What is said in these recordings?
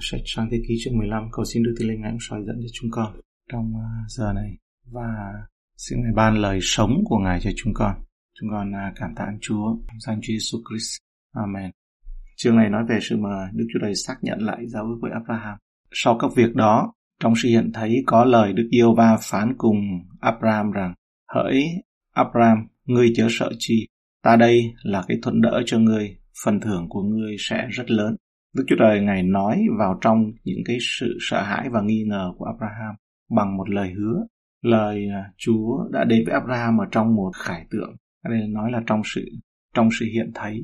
sách Sáng Thế Ký chương 15. Cầu xin Đức Thánh Linh Ngài cũng soi dẫn cho chúng con trong giờ này, và xin Ngài ban lời sống của Ngài cho chúng con. Chúng con cảm tạ Chúa trong danh Chúa Jesus Christ. Amen. Chương này nói về sự mà Đức Chúa Trời xác nhận lại giao ước với Abraham. Sau các việc đó, trong sự hiện thấy có lời Đức Giê-hô-va phán cùng Abraham rằng: Hỡi Abraham, ngươi chớ sợ chi, ta đây là cái thuận đỡ cho ngươi, phần thưởng của ngươi sẽ rất lớn. Đức Chúa Trời Ngài nói vào trong những cái sự sợ hãi và nghi ngờ của Abraham bằng một lời hứa. Lời Chúa đã đến với Abraham ở trong một khải tượng. Đây là nói là trong sự hiện thấy.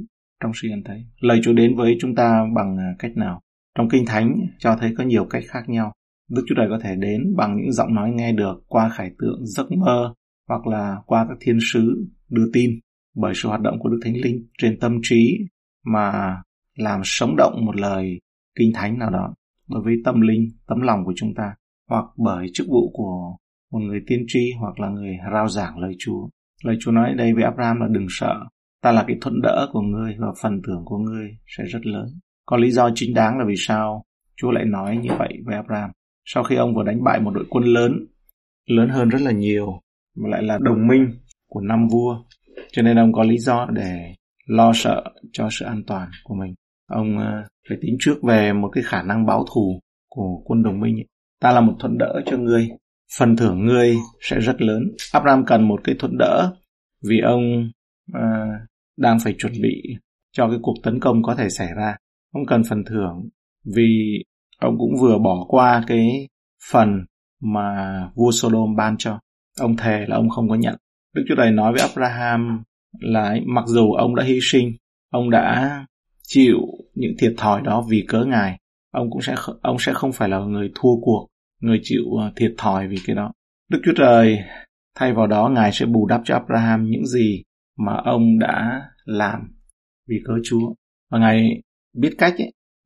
Lời Chúa đến với chúng ta bằng cách nào? Trong Kinh Thánh cho thấy có nhiều cách khác nhau. Đức Chúa Trời có thể đến bằng những giọng nói nghe được qua khải tượng, giấc mơ, hoặc là qua các thiên sứ đưa tin, bởi sự hoạt động của Đức Thánh Linh trên tâm trí mà làm sống động một lời Kinh Thánh nào đó đối với tâm linh, tấm lòng của chúng ta, hoặc bởi chức vụ của một người tiên tri hoặc là người rao giảng lời Chúa. Lời Chúa nói đây với Abraham là đừng sợ, ta là cái thuận đỡ của ngươi và phần thưởng của ngươi sẽ rất lớn. Có lý do chính đáng là vì sao Chúa lại nói như vậy với Abraham. Sau khi ông vừa đánh bại một đội quân lớn hơn rất là nhiều, mà lại là đồng minh của 5 vua, cho nên ông có lý do để lo sợ cho sự an toàn của mình. Ông phải tính trước về một cái khả năng báo thù của quân đồng minh. Ta là một thuận đỡ cho ngươi, phần thưởng ngươi sẽ rất lớn. Abraham cần một cái thuận đỡ vì ông đang phải chuẩn bị cho cái cuộc tấn công có thể xảy ra. Ông cần phần thưởng vì ông cũng vừa bỏ qua cái phần mà vua Sodom ban cho. Ông thề là ông không có nhận. Đức Chúa Trời nói với Abraham là mặc dù ông đã hy sinh, ông đã chịu những thiệt thòi đó vì cớ Ngài, ông sẽ không phải là người thua cuộc, người chịu thiệt thòi vì cái đó. Đức Chúa Trời thay vào đó Ngài sẽ bù đắp cho Abraham những gì mà ông đã làm vì cớ Chúa. Và Ngài biết cách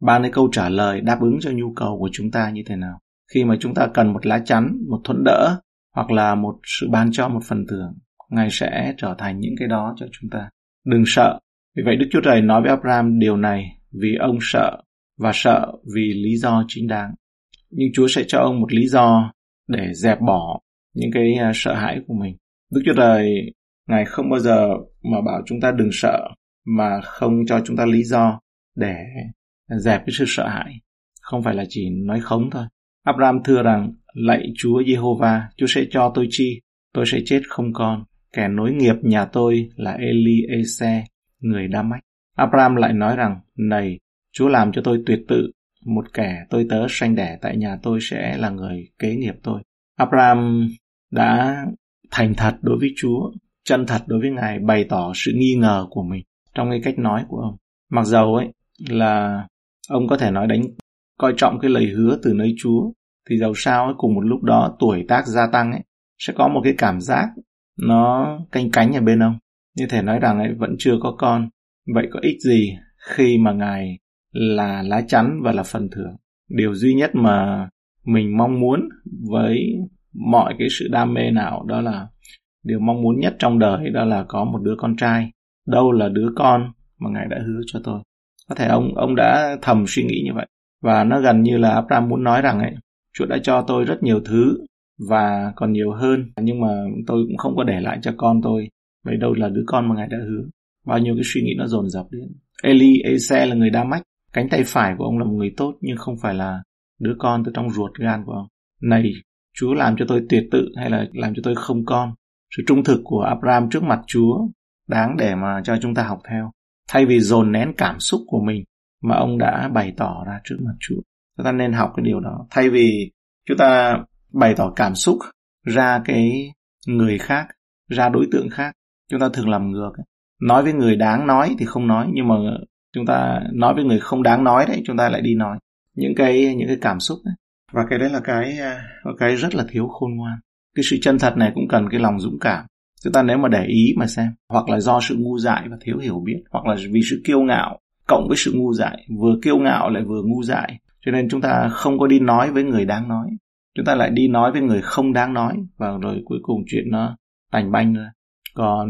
ban cái câu trả lời đáp ứng cho nhu cầu của chúng ta như thế nào. Khi mà chúng ta cần một lá chắn, một thuẫn đỡ, hoặc là một sự ban cho, một phần thưởng, Ngài sẽ trở thành những cái đó cho chúng ta. Đừng sợ. Vì vậy Đức Chúa Trời nói với Abraham điều này vì ông sợ, và sợ vì lý do chính đáng. Nhưng Chúa sẽ cho ông một lý do để dẹp bỏ những cái sợ hãi của mình. Đức Chúa Trời Ngài không bao giờ mà bảo chúng ta đừng sợ mà không cho chúng ta lý do để dẹp cái sự sợ hãi. Không phải là chỉ nói khống thôi. Abraham thưa rằng: Lạy Chúa Giê-hô-va, Chúa sẽ cho tôi chi? Tôi sẽ chết không con. Kẻ nối nghiệp nhà tôi là Eli-ê-se, người Đa-mách. Abraham lại nói rằng: Này, Chúa làm cho tôi tuyệt tự. Một kẻ tôi tớ sanh đẻ tại nhà tôi sẽ là người kế nghiệp tôi. Abraham đã thành thật đối với Chúa, chân thật đối với Ngài, bày tỏ sự nghi ngờ của mình trong cái cách nói của ông. Mặc dầu là ông có thể nói coi trọng cái lời hứa từ nơi Chúa, thì dầu sao cùng một lúc đó tuổi tác gia tăng sẽ có một cái cảm giác nó canh cánh ở bên ông. Như thể nói rằng vẫn chưa có con, vậy có ích gì khi mà Ngài là lá chắn và là phần thưởng. Điều duy nhất mà mình mong muốn với mọi cái sự đam mê nào, đó là điều mong muốn nhất trong đời, đó là có một đứa con trai. Đâu là đứa con mà Ngài đã hứa cho tôi? Có thể ông đã thầm suy nghĩ như vậy. Và nó gần như là Abraham muốn nói rằng Chúa đã cho tôi rất nhiều thứ và còn nhiều hơn, nhưng mà tôi cũng không có để lại cho con tôi. Vậy đâu là đứa con mà Ngài đã hứa? Bao nhiêu cái suy nghĩ nó dồn dập đến. Eli-ê-se là người Đa-mách. Cánh tay phải của ông là một người tốt, nhưng không phải là đứa con từ trong ruột gan của ông. Này, Chúa làm cho tôi tuyệt tự hay là làm cho tôi không con? Sự trung thực của Abraham trước mặt Chúa đáng để mà cho chúng ta học theo. Thay vì dồn nén cảm xúc của mình mà ông đã bày tỏ ra trước mặt Chúa. Chúng ta nên học cái điều đó. Thay vì chúng ta bày tỏ cảm xúc ra cái người khác, ra đối tượng khác, chúng ta thường làm ngược. Nói với người đáng nói thì không nói, nhưng mà chúng ta nói với người không đáng nói đấy, chúng ta lại đi nói những cái cảm xúc đấy. Và cái đấy là cái rất là thiếu khôn ngoan. Cái sự chân thật này cũng cần cái lòng dũng cảm. Chúng ta nếu mà để ý mà xem, hoặc là do sự ngu dại và thiếu hiểu biết, hoặc là vì sự kiêu ngạo cộng với sự ngu dại, vừa kiêu ngạo lại vừa ngu dại, cho nên chúng ta không có đi nói với người đáng nói, chúng ta lại đi nói với người không đáng nói, và rồi cuối cùng chuyện nó tành banh ra. Còn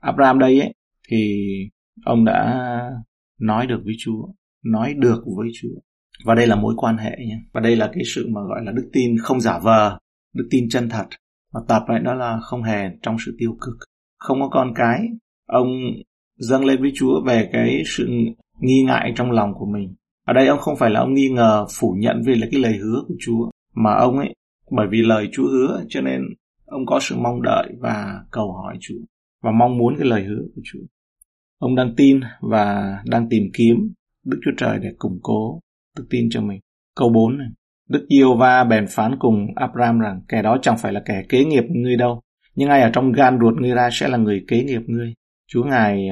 Abraham đây thì ông đã nói được với Chúa, Và đây là mối quan hệ nhé. Và đây là cái sự mà gọi là đức tin không giả vờ, đức tin chân thật. Mà tập lại đó là không hề trong sự tiêu cực. Không có con cái, ông dâng lên với Chúa về cái sự nghi ngại trong lòng của mình. Ở đây ông không phải là ông nghi ngờ phủ nhận về là cái lời hứa của Chúa, mà ông ấy bởi vì lời Chúa hứa cho nên ông có sự mong đợi và cầu hỏi Chúa và mong muốn cái lời hứa của Chúa. Ông đang tin và đang tìm kiếm Đức Chúa Trời để củng cố đức tin cho mình. Câu 4 này, Đức Giê-hô-va bèn phán cùng Abram rằng kẻ đó chẳng phải là kẻ kế nghiệp ngươi đâu, nhưng ai ở trong gan ruột ngươi ra sẽ là người kế nghiệp ngươi. Chúa Ngài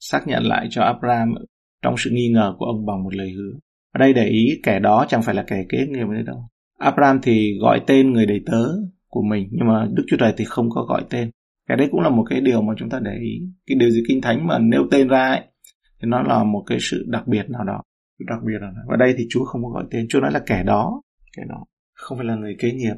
xác nhận lại cho Abram trong sự nghi ngờ của ông bằng một lời hứa. Ở đây để ý kẻ đó chẳng phải là kẻ kế nghiệp nữa đâu. Abram thì gọi tên người đầy tớ của mình, nhưng mà Đức Chúa Trời thì không có gọi tên. Cái đấy cũng là một cái điều mà chúng ta để ý. Cái điều gì Kinh Thánh mà nêu tên ra ấy, thì nó là một cái sự đặc biệt nào đó. Đặc biệt nào đó. Và đây thì Chúa không có gọi tên. Chúa nói là kẻ đó không phải là người kế nghiệp.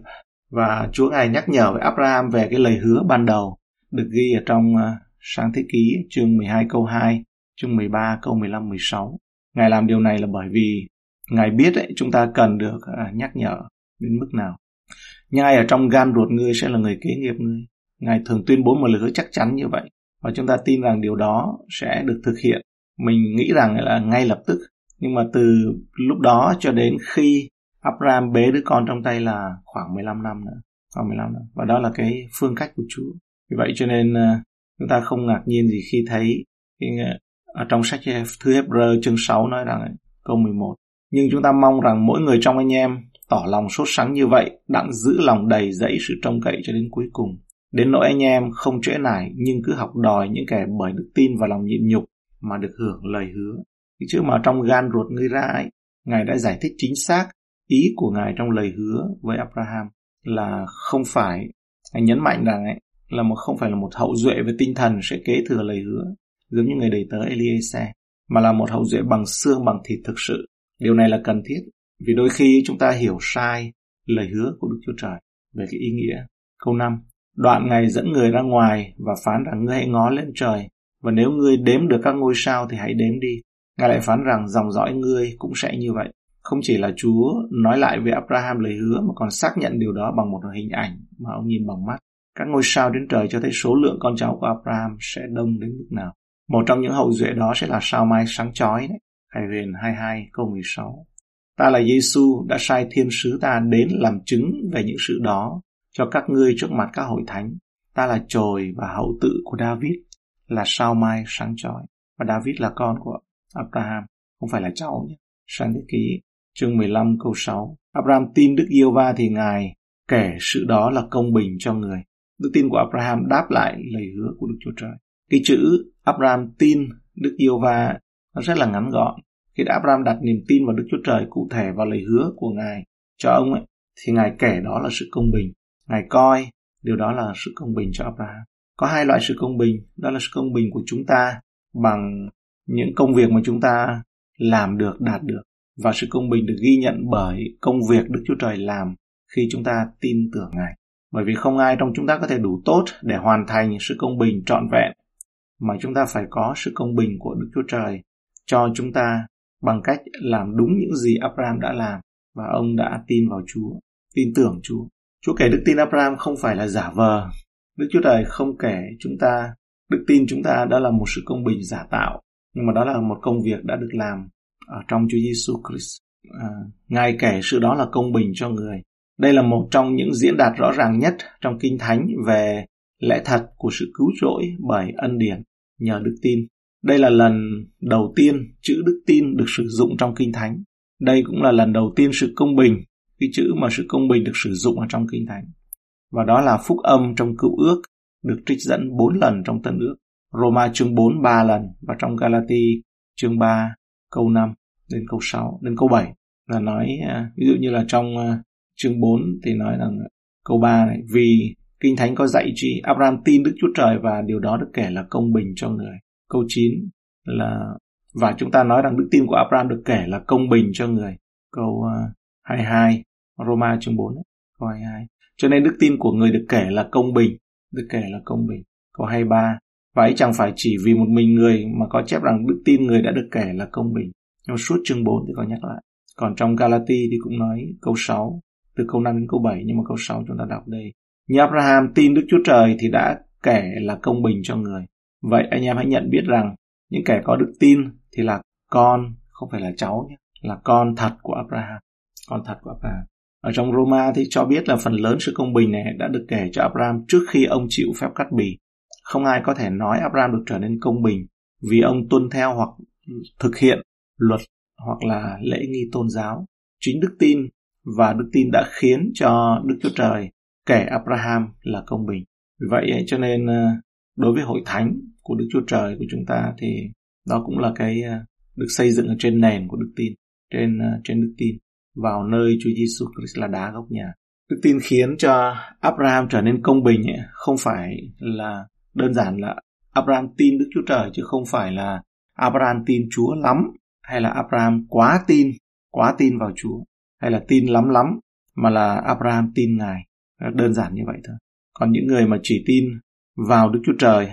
Và Chúa Ngài nhắc nhở với Abram về cái lời hứa ban đầu được ghi ở trong Sáng Thế Ký chương 12 câu 2, chương 13 câu 15 16. Ngài làm điều này là bởi vì Ngài biết ấy, chúng ta cần được nhắc nhở đến mức nào. Nhưng ai ở trong gan ruột ngươi sẽ là người kế nghiệp ngươi. Ngài thường tuyên bố một lời hứa chắc chắn như vậy. Và chúng ta tin rằng điều đó sẽ được thực hiện. Mình nghĩ rằng là ngay lập tức. Nhưng mà từ lúc đó cho đến khi Abram bế đứa con trong tay là khoảng 15 năm nữa. Khoảng 15 năm. Và đó là cái phương cách của Chúa. Vì vậy cho nên chúng ta không ngạc nhiên gì khi thấy ở trong sách Thư Hebrew chương 6 nói rằng câu 11. Nhưng chúng ta mong rằng mỗi người trong anh em tỏ lòng sốt sắng như vậy, đặng giữ lòng đầy dẫy sự trông cậy cho đến cuối cùng. Đến nỗi anh em không trễ nải, nhưng cứ học đòi những kẻ bởi đức tin và lòng nhịn nhục mà được hưởng lời hứa. Cái chữ mà trong gan ruột ngươi ra ấy, Ngài đã giải thích chính xác ý của Ngài trong lời hứa với Abraham là không phải, Ngài nhấn mạnh rằng ấy, là không phải là một hậu duệ với tinh thần sẽ kế thừa lời hứa giống như người đầy tớ Eliezer, mà là một hậu duệ bằng xương bằng thịt thực sự. Điều này là cần thiết vì đôi khi chúng ta hiểu sai lời hứa của Đức Chúa Trời về cái ý nghĩa. Câu 5, đoạn Ngài dẫn người ra ngoài và phán rằng ngươi hãy ngó lên trời, và nếu ngươi đếm được các ngôi sao thì hãy đếm đi. Ngài lại phán rằng dòng dõi ngươi cũng sẽ như vậy. Không chỉ là Chúa nói lại về Abraham lời hứa mà còn xác nhận điều đó bằng một hình ảnh mà ông nhìn bằng mắt. Các ngôi sao đến trời cho thấy số lượng con cháu của Abraham sẽ đông đến mức nào. Một trong những hậu duệ đó sẽ là sao mai sáng chói đấy. Khải Huyền 22 câu 16. Ta là Giê-xu đã sai thiên sứ ta đến làm chứng về những sự đó cho các ngươi trước mặt các hội thánh. Ta là chồi và hậu tự của David, là sao mai sáng chói. Và David là con của Abraham, không phải là cháu nhé. Sáng Thế Ký chương 15 câu 6. Abraham tin Đức Giê-hô-va thì Ngài kể sự đó là công bình cho người. Đức tin của Abraham đáp lại lời hứa của Đức Chúa Trời. Cái chữ Abraham tin Đức Giê-hô-va nó rất là ngắn gọn. Khi Abraham đặt niềm tin vào Đức Chúa Trời, cụ thể vào lời hứa của Ngài cho ông ấy, thì Ngài kể đó là sự công bình. Ngài coi điều đó là sự công bình cho Abraham. Có hai loại sự công bình. Đó là sự công bình của chúng ta bằng những công việc mà chúng ta làm được, đạt được. Và sự công bình được ghi nhận bởi công việc Đức Chúa Trời làm khi chúng ta tin tưởng Ngài. Bởi vì không ai trong chúng ta có thể đủ tốt để hoàn thành sự công bình trọn vẹn, mà chúng ta phải có sự công bình của Đức Chúa Trời cho chúng ta bằng cách làm đúng những gì Abraham đã làm. Và ông đã tin vào Chúa, tin tưởng Chúa. Chúa kể đức tin Abraham không phải là giả vờ. Đức Chúa Trời không kể chúng ta, đức tin chúng ta đó là một sự công bình giả tạo, nhưng mà đó là một công việc đã được làm ở trong Chúa Giêsu Christ. Ngài kể sự đó là công bình cho người. Đây là một trong những diễn đạt rõ ràng nhất trong Kinh Thánh về lẽ thật của sự cứu rỗi bởi ân điển nhờ đức tin. Đây là lần đầu tiên chữ đức tin được sử dụng trong Kinh Thánh. Đây cũng là lần đầu tiên sự công bình, cái chữ mà sự công bình được sử dụng ở trong Kinh Thánh. Và đó là phúc âm trong Cựu Ước, được trích dẫn 4 lần trong Tân Ước. Roma chương 4 3 lần và trong Galati chương 3 câu 5 đến câu 6 đến câu 7 là nói, ví dụ như là trong chương 4 thì nói rằng câu 3 này, vì Kinh Thánh có dạy chi Abraham tin Đức Chúa Trời và điều đó được kể là công bình cho người. Câu 9 là và chúng ta nói rằng đức tin của Abraham được kể là công bình cho người. Câu 22 Roma chương 4 câu 22. Cho nên đức tin của người được kể là công bình, được kể là công bình. Câu 23 và ấy chẳng phải chỉ vì một mình người mà có chép rằng đức tin người đã được kể là công bình. Nhưng suốt chương 4 thì có nhắc lại. Còn trong Galati thì cũng nói câu 6, từ câu 5 đến câu 7, nhưng mà câu 6 chúng ta đọc đây. Như Abraham tin Đức Chúa Trời thì đã kể là công bình cho người. Vậy anh em hãy nhận biết rằng những kẻ có đức tin thì là con, không phải là cháu nhé, là con thật của Abraham. Con thật của Abraham. Ở trong Roma thì cho biết là phần lớn sự công bình này đã được kể cho Abraham trước khi ông chịu phép cắt bì. Không ai có thể nói Abraham được trở nên công bình vì ông tuân theo hoặc thực hiện luật hoặc là lễ nghi tôn giáo. Chính đức tin và đức tin đã khiến cho Đức Chúa Trời kể Abraham là công bình. Vì vậy cho nên đối với hội thánh của Đức Chúa Trời của chúng ta thì đó cũng là cái được xây dựng ở trên nền của đức tin, trên đức tin vào nơi Chúa Giêsu Christ là đá gốc nhà. Đức tin khiến cho Abraham trở nên công bình ấy, không phải là đơn giản là Abraham tin Đức Chúa Trời, chứ không phải là Abraham tin Chúa lắm, hay là Abraham quá tin vào Chúa, hay là tin lắm, mà là Abraham tin Ngài. Đơn giản như vậy thôi. Còn những người mà chỉ tin vào Đức Chúa Trời,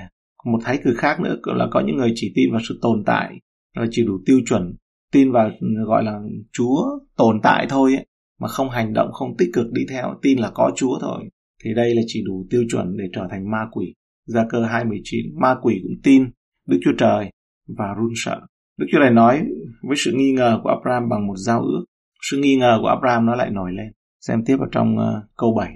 một thái cực khác nữa là có những người chỉ tin vào sự tồn tại, là chỉ đủ tiêu chuẩn, tin vào gọi là Chúa tồn tại thôi ấy, mà không hành động, không tích cực đi theo, tin là có Chúa thôi. Thì đây là chỉ đủ tiêu chuẩn để trở thành ma quỷ. Gia-cơ 2:19, ma quỷ cũng tin Đức Chúa Trời và run sợ. Đức Chúa Trời nói với sự nghi ngờ của Abraham bằng một giao ước. Sự nghi ngờ của Abraham nó lại nổi lên. Xem tiếp vào trong câu 7.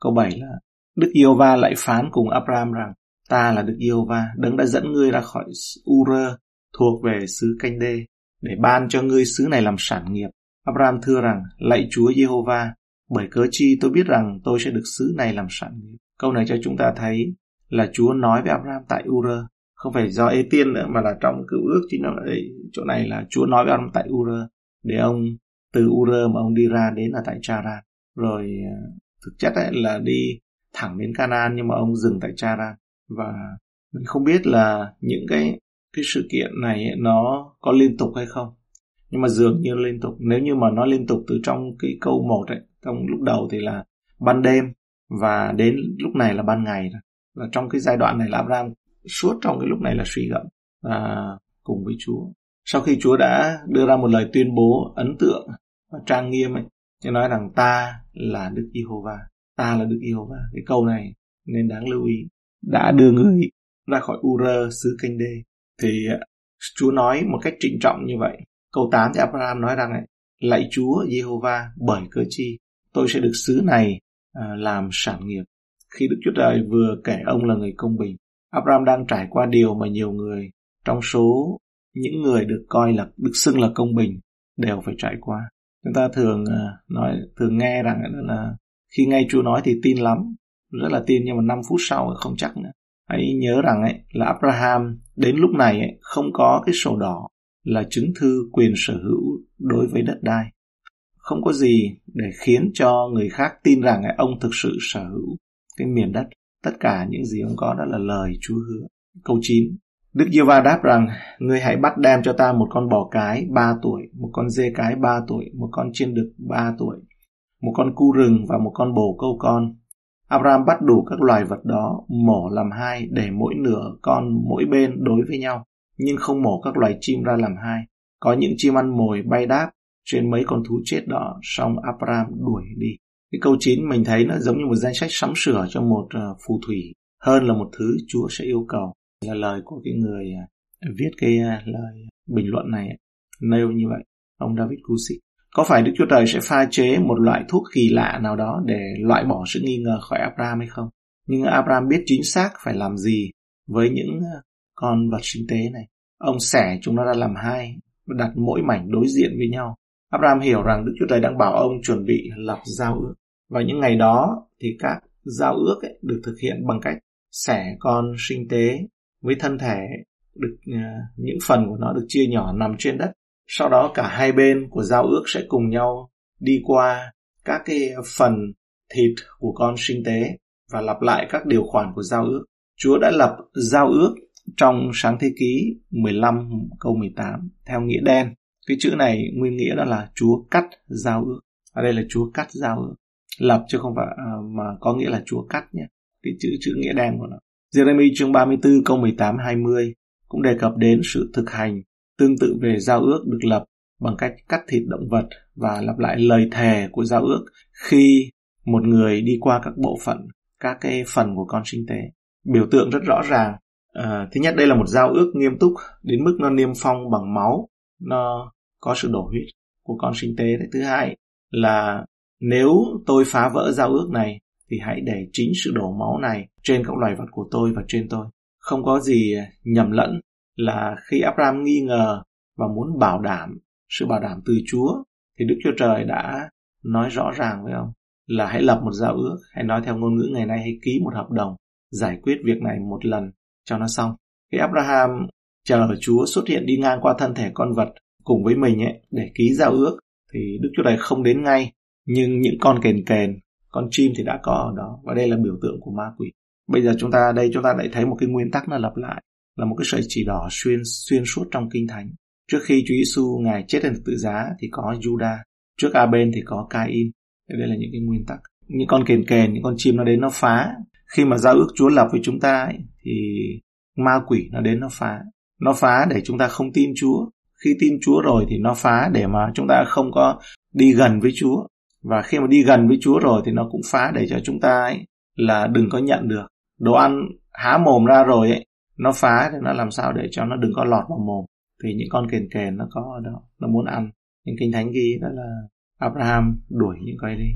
Câu 7 là Đức Giê-hô-va lại phán cùng Abraham rằng: Ta là Đức Giê-hô-va, đấng đã dẫn ngươi ra khỏi U-rơ thuộc về xứ Canh-đê để ban cho ngươi xứ này làm sản nghiệp. Abraham thưa rằng: Lạy Chúa Giê-hô-va, bởi cớ chi tôi biết rằng tôi sẽ được xứ này làm sản nghiệp. Câu này cho chúng ta thấy là Chúa nói với Abraham tại U-rơ, không phải do Ê-tiên nữa, mà là trong cựu ước chính là chỗ này là Chúa nói với ông tại U-rơ, để ông từ U-rơ mà ông đi ra đến là tại Charan, rồi thực chất ấy là đi thẳng đến Canaan, nhưng mà ông dừng tại Charan. Và mình không biết là những cái sự kiện này nó có liên tục hay không, nhưng mà dường như liên tục. Nếu như mà nó liên tục từ trong cái câu 1 ấy, trong lúc đầu thì là ban đêm và đến lúc này là ban ngày rồi. Là trong cái giai đoạn này là Abraham suốt trong cái lúc này là suy gẫm cùng với Chúa. Sau khi Chúa đã đưa ra một lời tuyên bố ấn tượng và trang nghiêm ấy, Chúa nói rằng ta là Đức Giê-hô-va, ta là Đức Giê-hô-va. Cái câu này nên đáng lưu ý. Đã đưa người ra khỏi U-rơ xứ Canh-đê thì Chúa nói một cách trịnh trọng như vậy. Câu 8 thì Abraham nói rằng ấy, lạy Chúa Giê-hô-va, bởi cớ chi tôi sẽ được xứ này làm sản nghiệp. Khi Đức Chúa Trời vừa kể ông là người công bình, Abraham đang trải qua điều mà nhiều người trong số những người được coi là được xưng là công bình đều phải trải qua. Chúng ta thường nghe rằng là khi nghe Chúa nói thì tin lắm, rất là tin, nhưng mà 5 phút sau không chắc nữa. Hãy nhớ rằng ấy, là Abraham đến lúc này ấy, không có cái sổ đỏ là chứng thư quyền sở hữu đối với đất đai. Không có gì để khiến cho người khác tin rằng ấy, ông thực sự sở hữu cái miền đất. Tất cả những gì ông có đó là lời Chúa hứa. Câu 9, Đức Giê-hô-va đáp rằng: Ngươi hãy bắt đem cho ta một con bò cái 3 tuổi, một con dê cái 3 tuổi, một con chiên đực 3 tuổi, một con cu rừng và một con bồ câu con. Abraham bắt đủ các loài vật đó, mổ làm hai, để mỗi nửa con mỗi bên đối với nhau, nhưng không mổ các loài chim ra làm hai. Có những chim ăn mồi bay đáp trên mấy con thú chết đó, xong Abraham đuổi đi. Cái câu 9 mình thấy nó giống như một danh sách sắm sửa cho một phù thủy, hơn là một thứ Chúa sẽ yêu cầu. Là lời của cái người viết cái lời bình luận này nêu như vậy, ông David Cusi. Có phải Đức Chúa Trời sẽ pha chế một loại thuốc kỳ lạ nào đó để loại bỏ sự nghi ngờ khỏi Abraham hay không? Nhưng Abraham biết chính xác phải làm gì với những con vật sinh tế này. Ông xẻ chúng nó ra làm hai, đặt mỗi mảnh đối diện với nhau. Abraham hiểu rằng Đức Chúa Trời đang bảo ông chuẩn bị lập giao ước. Và những ngày đó thì các giao ước ấy được thực hiện bằng cách xẻ con sinh tế với thân thể, được những phần của nó được chia nhỏ nằm trên đất. Sau đó cả hai bên của giao ước sẽ cùng nhau đi qua các cái phần thịt của con sinh tế và lặp lại các điều khoản của giao ước. Chúa đã lập giao ước trong Sáng Thế Ký 15 câu 18 theo nghĩa đen. Cái chữ này nguyên nghĩa đó là Chúa cắt giao ước. Ở đây là Chúa cắt giao ước. Lập chứ không phải mà có nghĩa là Chúa cắt nhé. Cái chữ nghĩa đen của nó. Giê-rê-mi chương 34 câu 18-20 cũng đề cập đến sự thực hành tương tự về giao ước được lập bằng cách cắt thịt động vật và lặp lại lời thề của giao ước khi một người đi qua các bộ phận, các cái phần của con sinh tế. Biểu tượng rất rõ ràng. Thứ nhất, đây là một giao ước nghiêm túc đến mức nó niêm phong bằng máu, nó có sự đổ huyết của con sinh tế. Thứ hai là nếu tôi phá vỡ giao ước này thì hãy để chính sự đổ máu này trên các loài vật của tôi và trên tôi. Không có gì nhầm lẫn là khi Abraham nghi ngờ và muốn bảo đảm, sự bảo đảm từ Chúa, thì Đức Chúa Trời đã nói rõ ràng với ông là hãy lập một giao ước, hãy nói theo ngôn ngữ ngày nay, hãy ký một hợp đồng giải quyết việc này một lần cho nó xong. Khi Abraham chờ Chúa xuất hiện đi ngang qua thân thể con vật cùng với mình ấy, để ký giao ước, thì Đức Chúa Trời không đến ngay, nhưng những con kền, con chim thì đã có ở đó, và đây là biểu tượng của ma quỷ. Bây giờ chúng ta lại thấy một cái nguyên tắc nó lặp lại, là một cái sợi chỉ đỏ xuyên suốt trong Kinh Thánh. Trước khi Chúa Giêsu ngài chết trên tự giá thì có Juda, trước Abel thì có Cain. Đây là những cái nguyên tắc. Những con kền, những con chim nó đến nó phá. Khi mà giao ước Chúa lập với chúng ta ấy, thì ma quỷ nó đến nó phá. Nó phá để chúng ta không tin Chúa. Khi tin Chúa rồi thì nó phá để mà chúng ta không có đi gần với Chúa. Và khi mà đi gần với Chúa rồi thì nó cũng phá để cho chúng ta ấy, là đừng có nhận được. Đồ ăn há mồm ra rồi ấy, nó phá thì nó làm sao để cho nó đừng có lọt vào mồm. Thì những con kền nó có ở đó, nó muốn ăn. Nhưng Kinh Thánh ghi đó là Abraham đuổi những cái đi.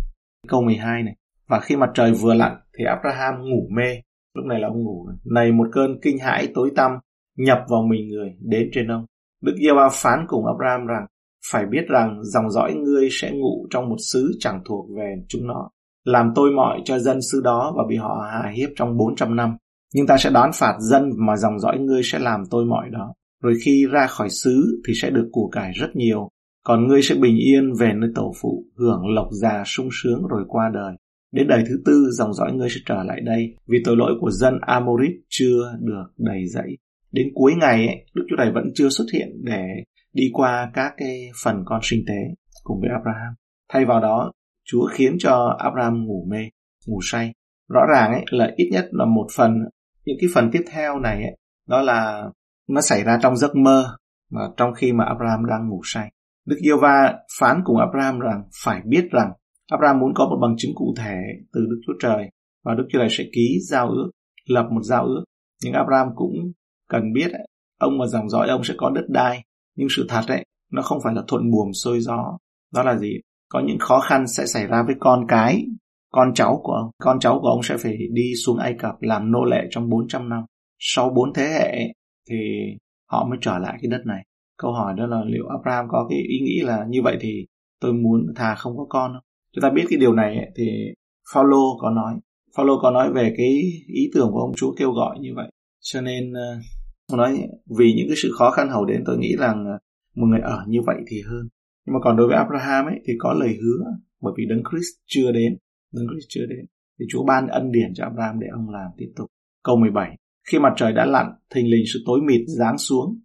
Câu 12 này. Và khi mặt trời vừa lặn thì Abraham ngủ mê. Lúc này là ông ngủ. Này, một cơn kinh hãi tối tăm nhập vào mình người đến trên ông. Đức Giê-hô-va phán cùng Abraham rằng: phải biết rằng dòng dõi ngươi sẽ ngụ trong một xứ chẳng thuộc về chúng nó, làm tôi mọi cho dân xứ đó và bị họ hà hiếp trong 400 năm. Nhưng ta sẽ đoán phạt dân mà dòng dõi ngươi sẽ làm tôi mọi đó. Rồi khi ra khỏi xứ thì sẽ được của cải rất nhiều. Còn ngươi sẽ bình yên về nơi tổ phụ, hưởng lộc già sung sướng rồi qua đời. Đến đời thứ tư, dòng dõi ngươi sẽ trở lại đây, vì tội lỗi của dân Amorit chưa được đầy dẫy. Đến cuối ngày, ấy, Đức Chúa Trời vẫn chưa xuất hiện để đi qua các cái phần con sinh tế cùng với Abraham. Thay vào đó, Chúa khiến cho Abraham ngủ mê, ngủ say. Rõ ràng ấy, là ít nhất là một phần, những cái phần tiếp theo này, ấy, đó là nó xảy ra trong giấc mơ, mà trong khi mà Abraham đang ngủ say. Đức Giê-hô-va phán cùng Abraham rằng: phải biết rằng. Abraham muốn có một bằng chứng cụ thể từ Đức Chúa Trời, và Đức Chúa Trời sẽ ký giao ước, lập một giao ước. Nhưng Abraham cũng cần biết ấy, ông và dòng dõi ông sẽ có đất đai. Nhưng sự thật ấy, nó không phải là thuận buồm xuôi gió. Đó là gì? Có những khó khăn sẽ xảy ra với con cái, con cháu của ông. Con cháu của ông sẽ phải đi xuống Ai Cập làm nô lệ trong 400 năm. Sau 4 thế hệ thì họ mới trở lại cái đất này. Câu hỏi đó là liệu Abraham có cái ý nghĩ là như vậy thì tôi muốn thà không có con không? Chúng ta biết cái điều này ấy, thì Phao-lô có nói về cái ý tưởng của ông Chúa kêu gọi như vậy. Cho nên nói vì những cái sự khó khăn hầu đến, tôi nghĩ rằng một người ở như vậy thì hơn. Nhưng mà còn đối với Abraham ấy thì có lời hứa, bởi vì Đấng Christ chưa đến thì Chúa ban ân điển cho Abraham để ông làm tiếp tục. Câu 17. Khi mặt trời đã lặn, thình lình sự tối mịt giáng xuống.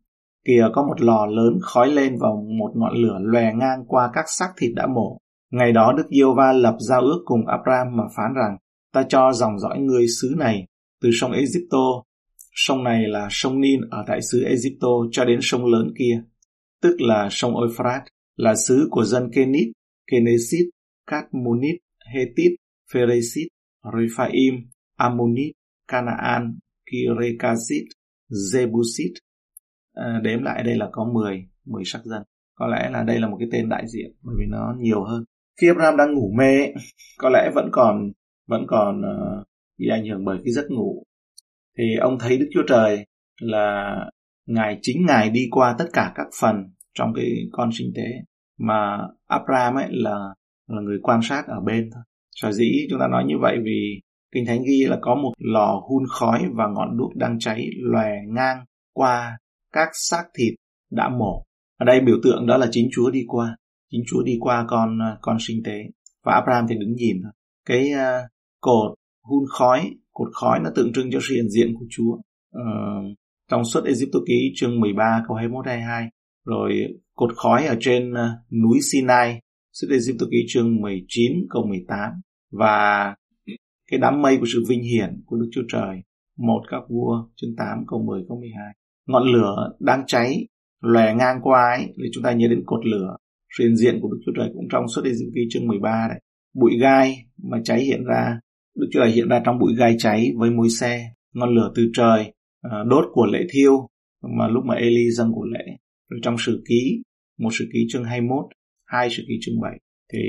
Kìa, có một lò lớn khói lên và một ngọn lửa lòe ngang qua các xác thịt đã mổ. Ngày đó Đức Giê-hô-va lập giao ước cùng Abraham mà phán rằng: ta cho dòng dõi ngươi xứ này, từ sông Ê-díp-tô, sông này là sông Nin ở tại xứ Ê-díp-tô, cho đến sông lớn kia, tức là sông Ôi-phrat, là xứ của dân Kenit, Kenesit, Cát-monit, Hethit, Pheresit, Rephaim, Ammonit, Canaan, Kirekasit, Jebusit. Đếm lại đây là có 10 sắc dân. Có lẽ là đây là một cái tên đại diện, bởi vì nó nhiều hơn. Khi Abraham đang ngủ mê ấy, có lẽ vẫn còn bị ảnh hưởng bởi cái giấc ngủ, thì ông thấy Đức Chúa Trời là chính ngài đi qua tất cả các phần trong cái con sinh tế, mà Abraham ấy là người quan sát ở bên thôi. Sở dĩ chúng ta nói như vậy vì Kinh Thánh ghi là có một lò hun khói và ngọn đuốc đang cháy lòe ngang qua các xác thịt đã mổ. Ở đây biểu tượng đó là chính Chúa đi qua con sinh tế, và Abraham thì đứng nhìn thôi. Cái cột hun khói, cột khói nó tượng trưng cho sự hiện diện của Chúa. Trong suốt Ê-díp-tô ký chương 13 câu 21-22, rồi cột khói ở trên núi Sinai, suốt Ê-díp-tô ký chương 19 câu 18, và cái đám mây của sự vinh hiển của Đức Chúa Trời, 1 Các Vua chương 8 câu 10 câu 12. Ngọn lửa đang cháy lòe ngang qua ấy, thì chúng ta nhớ đến cột lửa hiện diện của Đức Chúa Trời cũng trong suốt Ê-dính-ki chương 13 đấy. Bụi gai mà cháy hiện ra, Đức Chúa Trời hiện ra trong bụi gai cháy với Môi-se, ngọn lửa từ trời, đốt của lễ thiêu mà lúc mà Ê-li dâng của lễ. Rồi trong Sử Ký, một Sử Ký chương 21, hai Sử Ký chương 7, thì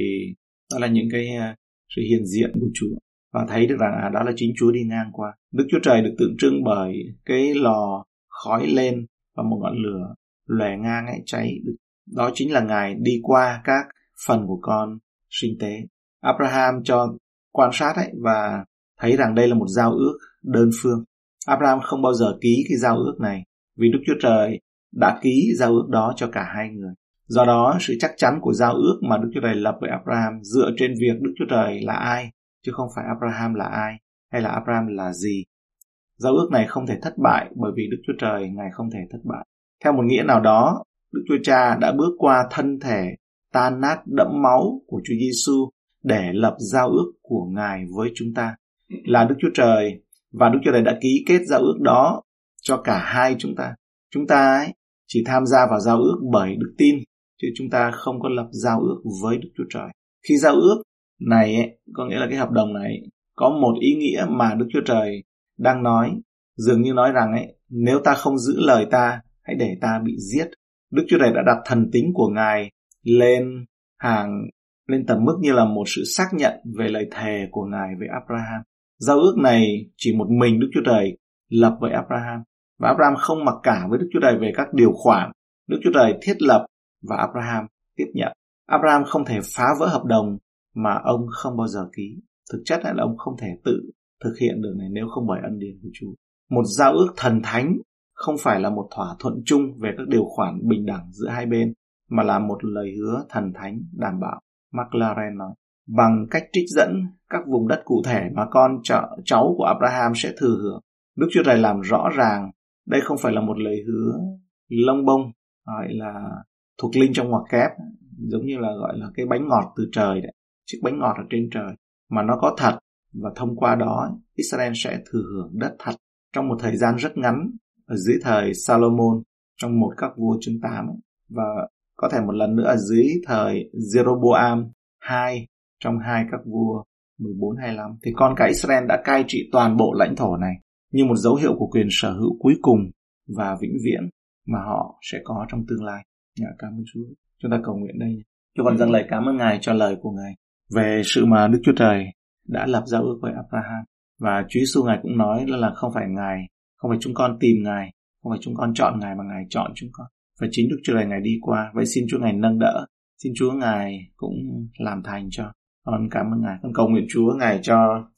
đó là những cái sự hiện diện của Chúa, và thấy được rằng đó là chính Chúa đi ngang qua. Đức Chúa Trời được tượng trưng bởi cái lò khói lên và một ngọn lửa lòe ngang ấy cháy. Đó chính là Ngài đi qua các phần của con sinh tế. Abraham cho quan sát ấy và thấy rằng đây là một giao ước đơn phương. Abraham không bao giờ ký cái giao ước này, vì Đức Chúa Trời đã ký giao ước đó cho cả hai người. Do đó, sự chắc chắn của giao ước mà Đức Chúa Trời lập với Abraham dựa trên việc Đức Chúa Trời là ai, chứ không phải Abraham là ai hay là Abraham là gì. Giao ước này không thể thất bại, bởi vì Đức Chúa Trời Ngài không thể thất bại. Theo một nghĩa nào đó, Đức Chúa Cha đã bước qua thân thể tan nát đẫm máu của Chúa Giêsu để lập giao ước của Ngài với chúng ta. Là Đức Chúa Trời, và Đức Chúa Trời đã ký kết giao ước đó cho cả hai chúng ta. Chúng ta ấy chỉ tham gia vào giao ước bởi đức tin, chứ chúng ta không có lập giao ước với Đức Chúa Trời. Khi giao ước này ấy, có nghĩa là cái hợp đồng này, có một ý nghĩa mà Đức Chúa Trời đang nói, dường như nói rằng ấy, nếu ta không giữ lời ta, hãy để ta bị giết. Đức Chúa Trời đã đặt thần tính của Ngài lên tầm mức như là một sự xác nhận về lời thề của Ngài với Abraham. Giao ước này chỉ một mình Đức Chúa Trời lập với Abraham, và Abraham không mặc cả với Đức Chúa Trời về các điều khoản Đức Chúa Trời thiết lập và Abraham tiếp nhận. Abraham không thể phá vỡ hợp đồng mà ông không bao giờ ký. Thực chất là ông không thể tự thực hiện được này nếu không bởi ân điển của Chúa. Một giao ước thần thánh không phải là một thỏa thuận chung về các điều khoản bình đẳng giữa hai bên, mà là một lời hứa thần thánh đảm bảo. McLaren nói, bằng cách trích dẫn các vùng đất cụ thể mà con cháu của Abraham sẽ thừa hưởng, Đức Chúa Trời làm rõ ràng đây không phải là một lời hứa lông bông, gọi là thuộc linh trong ngoặc kép, giống như là gọi là cái bánh ngọt từ trời đấy, chiếc bánh ngọt ở trên trời, mà nó có thật, và thông qua đó Israel sẽ thừa hưởng đất thật. Trong một thời gian rất ngắn ở dưới thời Salomon, trong một các vua chương 8, và có thể một lần nữa ở dưới thời Jeroboam 2, trong hai các vua 14-25, thì con cái Israel đã cai trị toàn bộ lãnh thổ này như một dấu hiệu của quyền sở hữu cuối cùng và vĩnh viễn mà họ sẽ có trong tương lai. Cảm ơn Chúa. Chúng ta cầu nguyện đây. Chúa con dâng lời cảm ơn Ngài cho lời của Ngài về sự mà Đức Chúa Trời đã lập giao ước với Abraham. Và Chúa Giêsu Ngài cũng nói là không phải chúng con tìm Ngài, không phải chúng con chọn Ngài mà Ngài chọn chúng con. Và chính Đức Chúa Trời Ngài đi qua. Vậy xin Chúa Ngài nâng đỡ, xin Chúa Ngài cũng làm thành cho. Con cảm ơn Ngài. Con cầu nguyện Chúa Ngài cho